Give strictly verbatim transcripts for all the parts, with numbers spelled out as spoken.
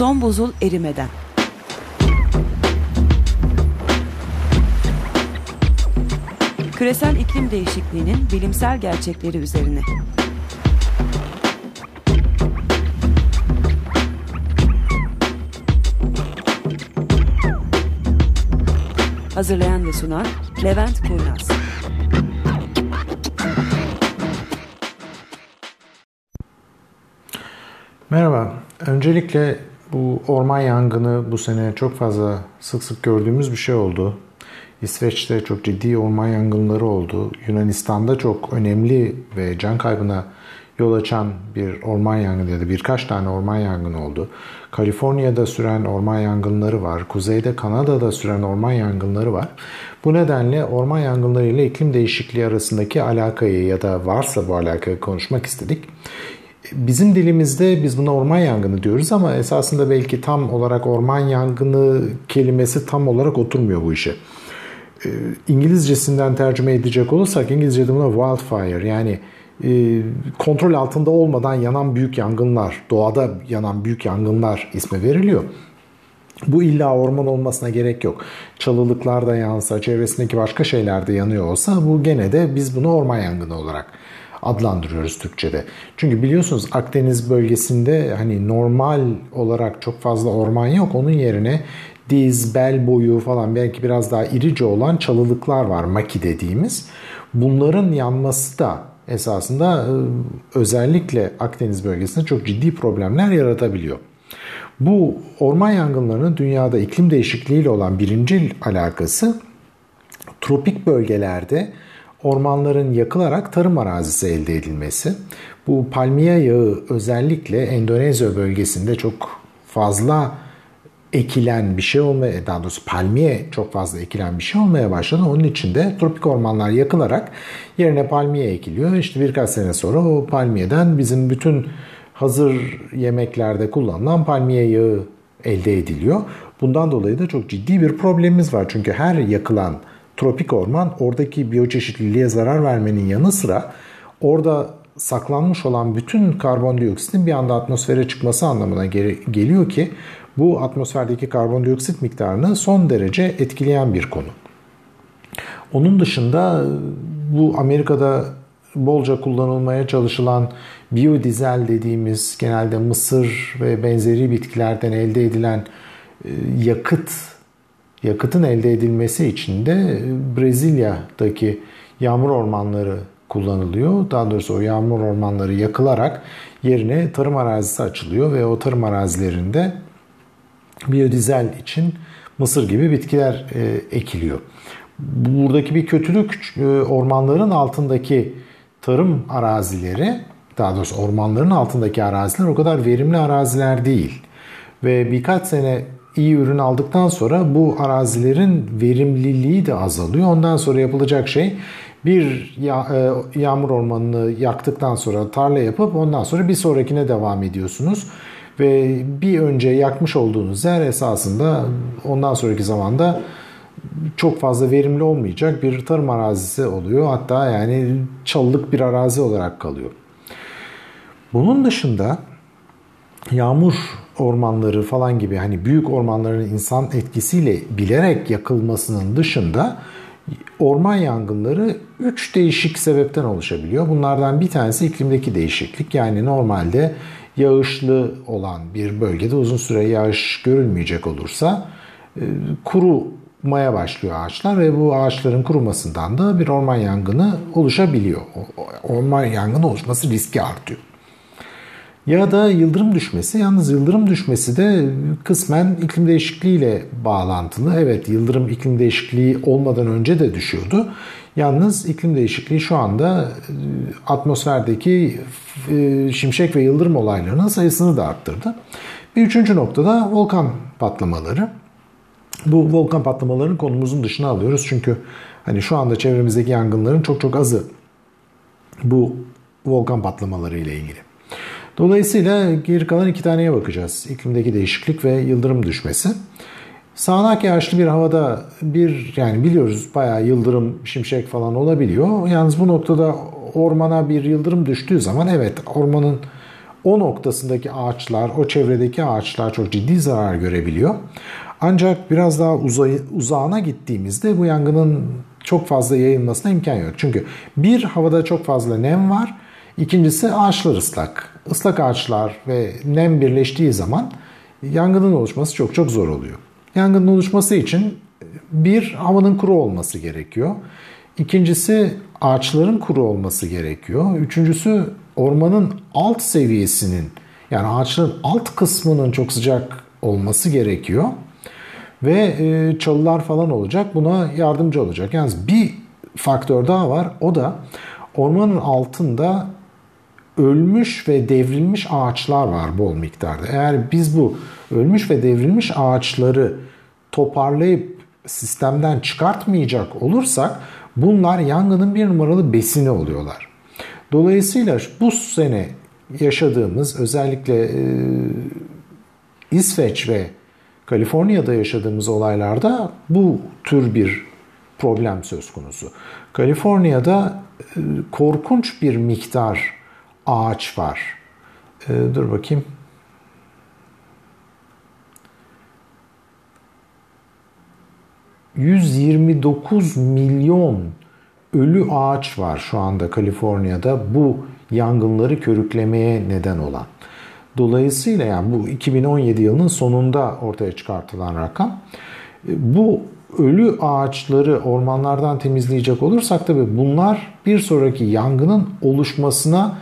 Son bozul erimeden. Küresel iklim değişikliğinin bilimsel gerçekleri üzerine. Hazırlayan ve sunan Levent Kurnaz. Merhaba. Öncelikle bu orman yangını bu sene çok fazla sık sık gördüğümüz bir şey oldu. İsveç'te çok ciddi orman yangınları oldu. Yunanistan'da çok önemli ve can kaybına yol açan bir orman yangını ya da birkaç tane orman yangını oldu. Kaliforniya'da süren orman yangınları var. Kuzeyde Kanada'da süren orman yangınları var. Bu nedenle orman yangınları ile iklim değişikliği arasındaki alakayı ya da varsa bu alakayı konuşmak istedik. Bizim dilimizde biz buna orman yangını diyoruz ama esasında belki tam olarak orman yangını kelimesi tam olarak oturmuyor bu işe. İngilizcesinden tercüme edecek olursak İngilizce'de buna wildfire, yani kontrol altında olmadan yanan büyük yangınlar, doğada yanan büyük yangınlar ismi veriliyor. Bu illa orman olmasına gerek yok. Çalılıklar da yansa, çevresindeki başka şeyler de yanıyor olsa bu gene de biz bunu orman yangını olarak adlandırıyoruz Türkçe'de. Çünkü biliyorsunuz Akdeniz bölgesinde hani normal olarak çok fazla orman yok. Onun yerine diz, bel boyu falan belki biraz daha irice olan çalılıklar var, maki dediğimiz. Bunların yanması da esasında özellikle Akdeniz bölgesinde çok ciddi problemler yaratabiliyor. Bu orman yangınlarının dünyada iklim değişikliğiyle olan birincil alakası tropik bölgelerde ormanların yakılarak tarım arazisi elde edilmesi. Bu palmiye yağı özellikle Endonezya bölgesinde çok fazla ekilen bir şey olmaya, daha doğrusu palmiye çok fazla ekilen bir şey olmaya başladı. Onun için de tropik ormanlar yakılarak yerine palmiye ekiliyor. İşte birkaç sene sonra o palmiyeden bizim bütün hazır yemeklerde kullanılan palmiye yağı elde ediliyor. Bundan dolayı da çok ciddi bir problemimiz var. Çünkü her yakılan tropik orman oradaki biyoçeşitliliğe zarar vermenin yanı sıra orada saklanmış olan bütün karbondioksitin bir anda atmosfere çıkması anlamına geliyor ki bu atmosferdeki karbondioksit miktarını son derece etkileyen bir konu. Onun dışında bu Amerika'da bolca kullanılmaya çalışılan biyodizel dediğimiz genelde mısır ve benzeri bitkilerden elde edilen yakıt yakıtın elde edilmesi için de Brezilya'daki yağmur ormanları kullanılıyor. Daha doğrusu o yağmur ormanları yakılarak yerine tarım arazisi açılıyor ve o tarım arazilerinde biyodizel için mısır gibi bitkiler e, ekiliyor. Buradaki bir kötülük e, ormanların altındaki tarım arazileri, daha doğrusu ormanların altındaki araziler o kadar verimli araziler değil. Ve birkaç sene iyi ürün aldıktan sonra bu arazilerin verimliliği de azalıyor. Ondan sonra yapılacak şey bir yağ, e, yağmur ormanını yaktıktan sonra tarla yapıp ondan sonra bir sonrakine devam ediyorsunuz. Ve bir önce yakmış olduğunuz yer esasında ondan sonraki zamanda çok fazla verimli olmayacak bir tarım arazisi oluyor. Hatta yani çalılık bir arazi olarak kalıyor. Bunun dışında yağmur ormanları falan gibi hani büyük ormanların insan etkisiyle bilerek yakılmasının dışında orman yangınları üç değişik sebepten oluşabiliyor. Bunlardan bir tanesi iklimdeki değişiklik. Yani normalde yağışlı olan bir bölgede uzun süre yağış görülmeyecek olursa kurumaya başlıyor ağaçlar ve bu ağaçların kurumasından da bir orman yangını oluşabiliyor. Orman yangını oluşması riski artıyor. Ya da yıldırım düşmesi. Yalnız yıldırım düşmesi de kısmen iklim değişikliğiyle bağlantılı. Evet, yıldırım iklim değişikliği olmadan önce de düşüyordu. Yalnız iklim değişikliği şu anda atmosferdeki şimşek ve yıldırım olaylarının sayısını da arttırdı. Bir üçüncü noktada volkan patlamaları. Bu volkan patlamalarını konumuzun dışına alıyoruz. Çünkü hani şu anda çevremizdeki yangınların çok çok azı bu volkan patlamaları ile ilgili. Dolayısıyla geri kalan iki taneye bakacağız. İklimdeki değişiklik ve yıldırım düşmesi. Sağanak yağışlı bir havada bir yani biliyoruz bayağı yıldırım, şimşek falan olabiliyor. Yalnız bu noktada ormana bir yıldırım düştüğü zaman evet ormanın o noktasındaki ağaçlar, o çevredeki ağaçlar çok ciddi zarar görebiliyor. Ancak biraz daha uzay, uzağına gittiğimizde bu yangının çok fazla yayılmasına imkan yok. Çünkü bir, havada çok fazla nem var. İkincisi, ağaçlar ıslak. Islak ağaçlar ve nem birleştiği zaman yangının oluşması çok çok zor oluyor. Yangının oluşması için bir, havanın kuru olması gerekiyor. İkincisi, ağaçların kuru olması gerekiyor. Üçüncüsü, ormanın alt seviyesinin, yani ağaçların alt kısmının çok sıcak olması gerekiyor. Ve çalılar falan olacak, buna yardımcı olacak. Yalnız bir faktör daha var, o da ormanın altında ölmüş ve devrilmiş ağaçlar var bol miktarda. Eğer biz bu ölmüş ve devrilmiş ağaçları toparlayıp sistemden çıkartmayacak olursak bunlar yangının bir numaralı besini oluyorlar. Dolayısıyla bu sene yaşadığımız, özellikle e, İsveç ve Kaliforniya'da yaşadığımız olaylarda bu tür bir problem söz konusu. Kaliforniya'da e, korkunç bir miktar ağaç var. E, dur bakayım. yüz yirmi dokuz milyon ölü ağaç var şu anda Kaliforniya'da, bu yangınları körüklemeye neden olan. Dolayısıyla yani bu iki bin on yedi yılının sonunda ortaya çıkartılan rakam. Bu ölü ağaçları ormanlardan temizleyecek olursak tabii bunlar bir sonraki yangının oluşmasına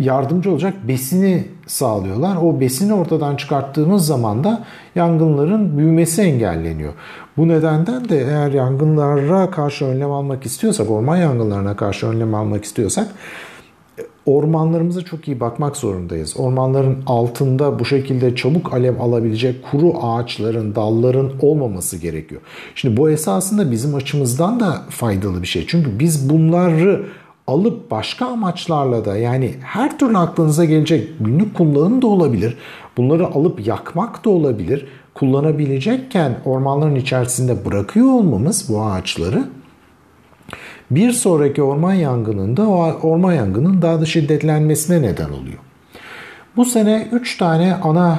yardımcı olacak besini sağlıyorlar. O besini ortadan çıkarttığımız zaman da yangınların büyümesi engelleniyor. Bu nedenden de eğer yangınlara karşı önlem almak istiyorsak, orman yangınlarına karşı önlem almak istiyorsak ormanlarımıza çok iyi bakmak zorundayız. Ormanların altında bu şekilde çabuk alev alabilecek kuru ağaçların, dalların olmaması gerekiyor. Şimdi bu esasında bizim açımızdan da faydalı bir şey. Çünkü biz bunları alıp başka amaçlarla da, yani her türlü aklınıza gelecek günlük kullanım da olabilir. Bunları alıp yakmak da olabilir. Kullanabilecekken ormanların içerisinde bırakıyor olmamız bu ağaçları, bir sonraki orman yangınında o orman yangının daha da şiddetlenmesine neden oluyor. Bu sene üç tane ana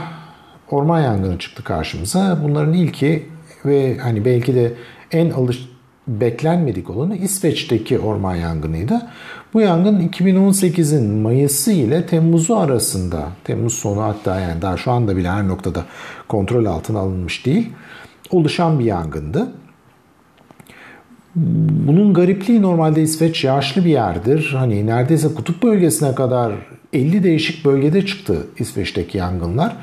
orman yangını çıktı karşımıza. Bunların ilki ve hani belki de en alıştığı, beklenmedik olanı İsveç'teki orman yangınıydı. Bu yangın iki bin on sekizin Mayıs'ı ile Temmuz'u arasında, Temmuz sonu hatta, yani daha şu anda bile her noktada kontrol altına alınmış değil, oluşan bir yangındı. Bunun garipliği, normalde İsveç yağışlı bir yerdir. Hani neredeyse kutup bölgesine kadar elli değişik bölgede çıktı İsveç'teki yangınlar.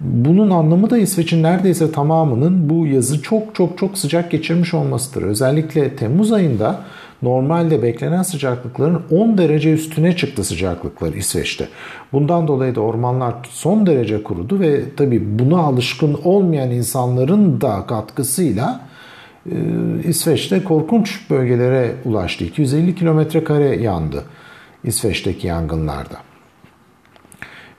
Bunun anlamı da İsveç'in neredeyse tamamının bu yazı çok çok çok sıcak geçirmiş olmasıdır. Özellikle Temmuz ayında normalde beklenen sıcaklıkların on derece üstüne çıktı sıcaklıklar İsveç'te. Bundan dolayı da ormanlar son derece kurudu ve tabii buna alışkın olmayan insanların da katkısıyla e, İsveç'te korkunç bölgelere ulaştı. iki yüz elli kilometre kare yandı İsveç'teki yangınlarda.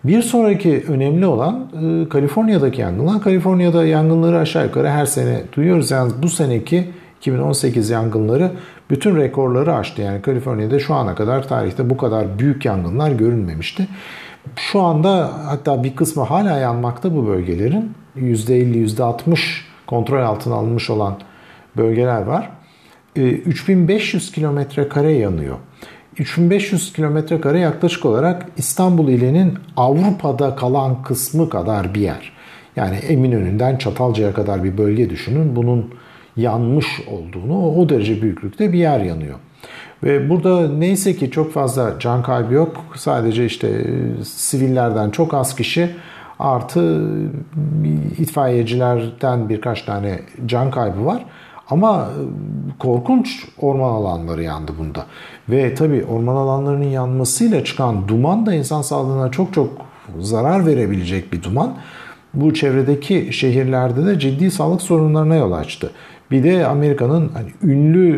Bir sonraki önemli olan e, Kaliforniya'daki yangınlar. Kaliforniya'da yangınları aşağı yukarı her sene duyuyoruz. Yani bu seneki iki bin on sekiz yangınları bütün rekorları aştı. Yani Kaliforniya'da şu ana kadar tarihte bu kadar büyük yangınlar görülmemişti. Şu anda hatta bir kısmı hala yanmakta bu bölgelerin. yüzde elli yüzde altmış kontrol altına alınmış olan bölgeler var. E, üç bin beş yüz kilometre kare yanıyor. üç bin beş yüz kilometre kare yaklaşık olarak İstanbul ilinin Avrupa'da kalan kısmı kadar bir yer. Yani Eminönü'nden Çatalca'ya kadar bir bölge düşünün. Bunun yanmış olduğunu, o, o derece büyüklükte bir yer yanıyor. Ve burada neyse ki çok fazla can kaybı yok. Sadece işte e, sivillerden çok az kişi artı e, itfaiyecilerden birkaç tane can kaybı var. Ama korkunç orman alanları yandı bunda. Ve tabii orman alanlarının yanmasıyla çıkan duman da insan sağlığına çok çok zarar verebilecek bir duman. Bu çevredeki şehirlerde de ciddi sağlık sorunlarına yol açtı. Bir de Amerika'nın hani ünlü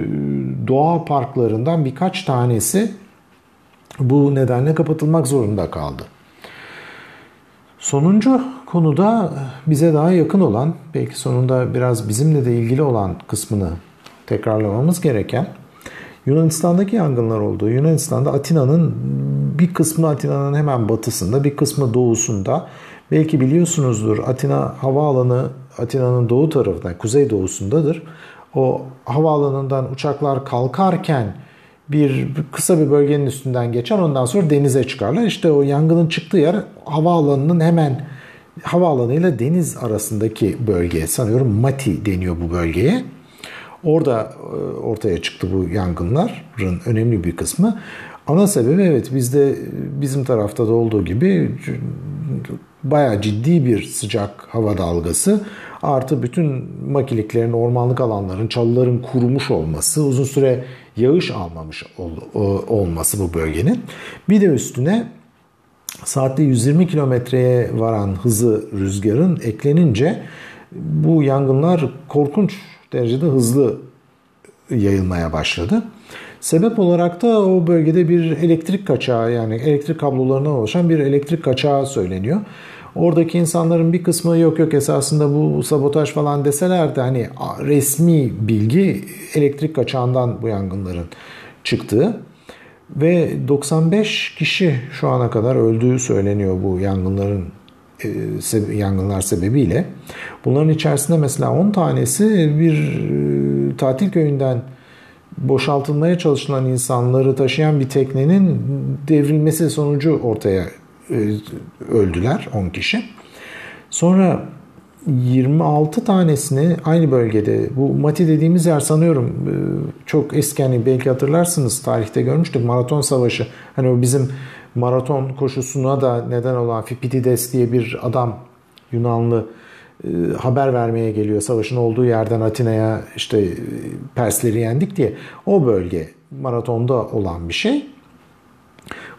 doğa parklarından birkaç tanesi bu nedenle kapatılmak zorunda kaldı. Sonuncu konuda bize daha yakın olan, belki sonunda biraz bizimle de ilgili olan kısmını tekrarlamamız gereken Yunanistan'daki yangınlar oldu. Yunanistan'da Atina'nın bir kısmı Atina'nın hemen batısında, bir kısmı doğusunda. Belki biliyorsunuzdur, Atina havaalanı Atina'nın doğu tarafında, kuzey doğusundadır. O havaalanından uçaklar kalkarken bir kısa bir bölgenin üstünden geçer, ondan sonra denize çıkarlar. İşte o yangının çıktığı yer havaalanının hemen havaalanıyla deniz arasındaki bölge. Sanıyorum Mati deniyor bu bölgeye. Orada ortaya çıktı bu yangınların önemli bir kısmı. Ana sebebi evet bizde bizim tarafta da olduğu gibi bayağı ciddi bir sıcak hava dalgası. Artı bütün makiliklerin, ormanlık alanların, çalıların kurumuş olması, uzun süre yağış almamış ol, olması bu bölgenin. Bir de üstüne saatte yüz yirmi kilometreye varan hızı rüzgarın eklenince bu yangınlar korkunç derecede hızlı yayılmaya başladı. Sebep olarak da o bölgede bir elektrik kaçağı, yani elektrik kablolarından oluşan bir elektrik kaçağı söyleniyor. Oradaki insanların bir kısmı yok yok esasında bu sabotaj falan deseler de hani resmi bilgi elektrik kaçağından bu yangınların çıktığı ve doksan beş kişi şu ana kadar öldüğü söyleniyor bu yangınların yangınlar sebebiyle. Bunların içerisinde mesela on tanesi bir tatil köyünden boşaltılmaya çalışılan insanları taşıyan bir teknenin devrilmesi sonucu ortaya öldüler, on kişi. Sonra yirmi altı tanesini aynı bölgede, bu Mati dediğimiz yer sanıyorum çok eski, hani belki hatırlarsınız, tarihte görmüştük Maraton Savaşı. Hani o bizim maraton koşusuna da neden olan Feidippides diye bir adam, Yunanlı, haber vermeye geliyor savaşın olduğu yerden Atina'ya, işte Persleri yendik diye. O bölge maratonda olan bir şey.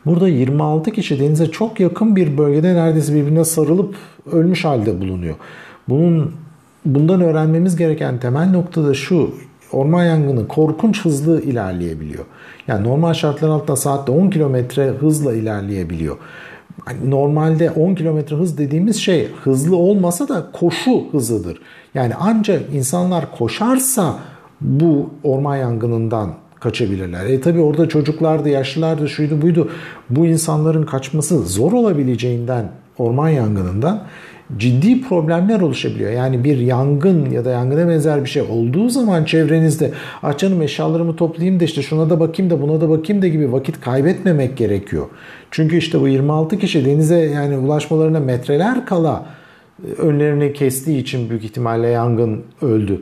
Burada yirmi altı kişi denize çok yakın bir bölgede neredeyse birbirine sarılıp ölmüş halde bulunuyor. Bunun, bundan öğrenmemiz gereken temel nokta da şu: orman yangını korkunç hızlı ilerleyebiliyor. Yani normal şartlar altında saatte on kilometre hızla ilerleyebiliyor. Normalde on kilometre hız dediğimiz şey hızlı olmasa da koşu hızıdır. Yani ancak insanlar koşarsa bu orman yangınından kaçabilirler. E tabi orada çocuklardı, yaşlılardı, şuydu buydu. Bu insanların kaçması zor olabileceğinden, orman yangınından ciddi problemler oluşabiliyor. Yani bir yangın ya da yangına benzer bir şey olduğu zaman çevrenizde "Ah canım, eşyalarımı toplayayım da işte şuna da bakayım da buna da bakayım da" gibi vakit kaybetmemek gerekiyor. Çünkü işte bu yirmi altı kişi denize, yani ulaşmalarına metreler kala önlerini kestiği için büyük ihtimalle yangın öldü.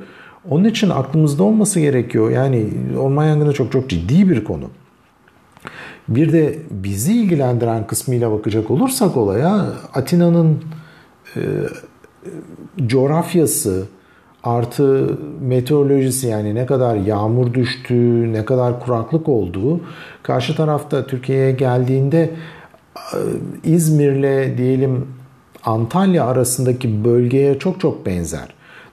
Onun için aklımızda olması gerekiyor. Yani orman yangını çok çok ciddi bir konu. Bir de bizi ilgilendiren kısmıyla bakacak olursak olaya, Atina'nın E, coğrafyası artı meteorolojisi, yani ne kadar yağmur düştüğü, ne kadar kuraklık olduğu, karşı tarafta Türkiye'ye geldiğinde e, İzmir'le diyelim Antalya arasındaki bölgeye çok çok benzer.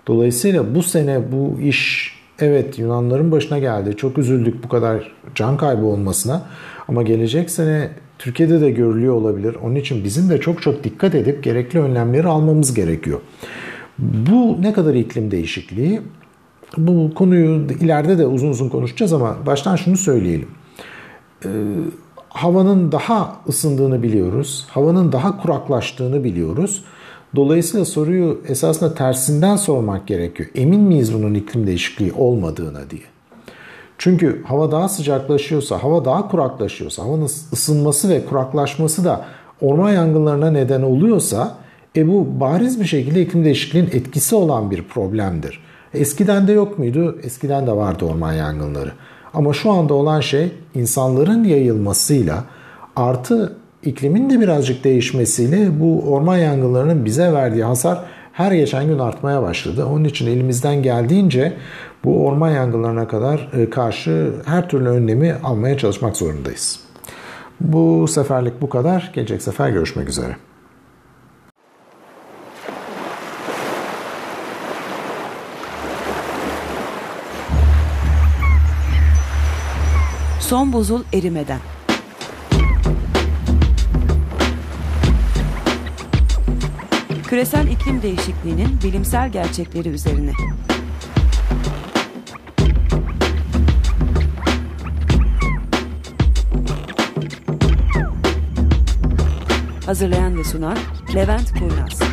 Dolayısıyla bu sene bu iş, evet Yunanların başına geldi, çok üzüldük bu kadar can kaybı olmasına, ama gelecek sene Türkiye'de de görülüyor olabilir. Onun için bizim de çok çok dikkat edip gerekli önlemleri almamız gerekiyor. Bu ne kadar iklim değişikliği? Bu konuyu ileride de uzun uzun konuşacağız ama baştan şunu söyleyelim. Ee, havanın daha ısındığını biliyoruz. Havanın daha kuraklaştığını biliyoruz. Dolayısıyla soruyu esasında tersinden sormak gerekiyor. Emin miyiz bunun iklim değişikliği olmadığına diye. Çünkü hava daha sıcaklaşıyorsa, hava daha kuraklaşıyorsa, havanın ısınması ve kuraklaşması da orman yangınlarına neden oluyorsa, e bu bariz bir şekilde iklim değişikliğinin etkisi olan bir problemdir. Eskiden de yok muydu? Eskiden de vardı orman yangınları. Ama şu anda olan şey insanların yayılmasıyla artı iklimin de birazcık değişmesiyle bu orman yangınlarının bize verdiği hasar her geçen gün artmaya başladı. Onun için elimizden geldiğince bu orman yangınlarına kadar karşı her türlü önlemi almaya çalışmak zorundayız. Bu seferlik bu kadar. Gelecek sefer görüşmek üzere. Son buzul erimeden. Küresel iklim değişikliğinin bilimsel gerçekleri üzerine. Hazırlayan ve sunan Levent Kurnaz.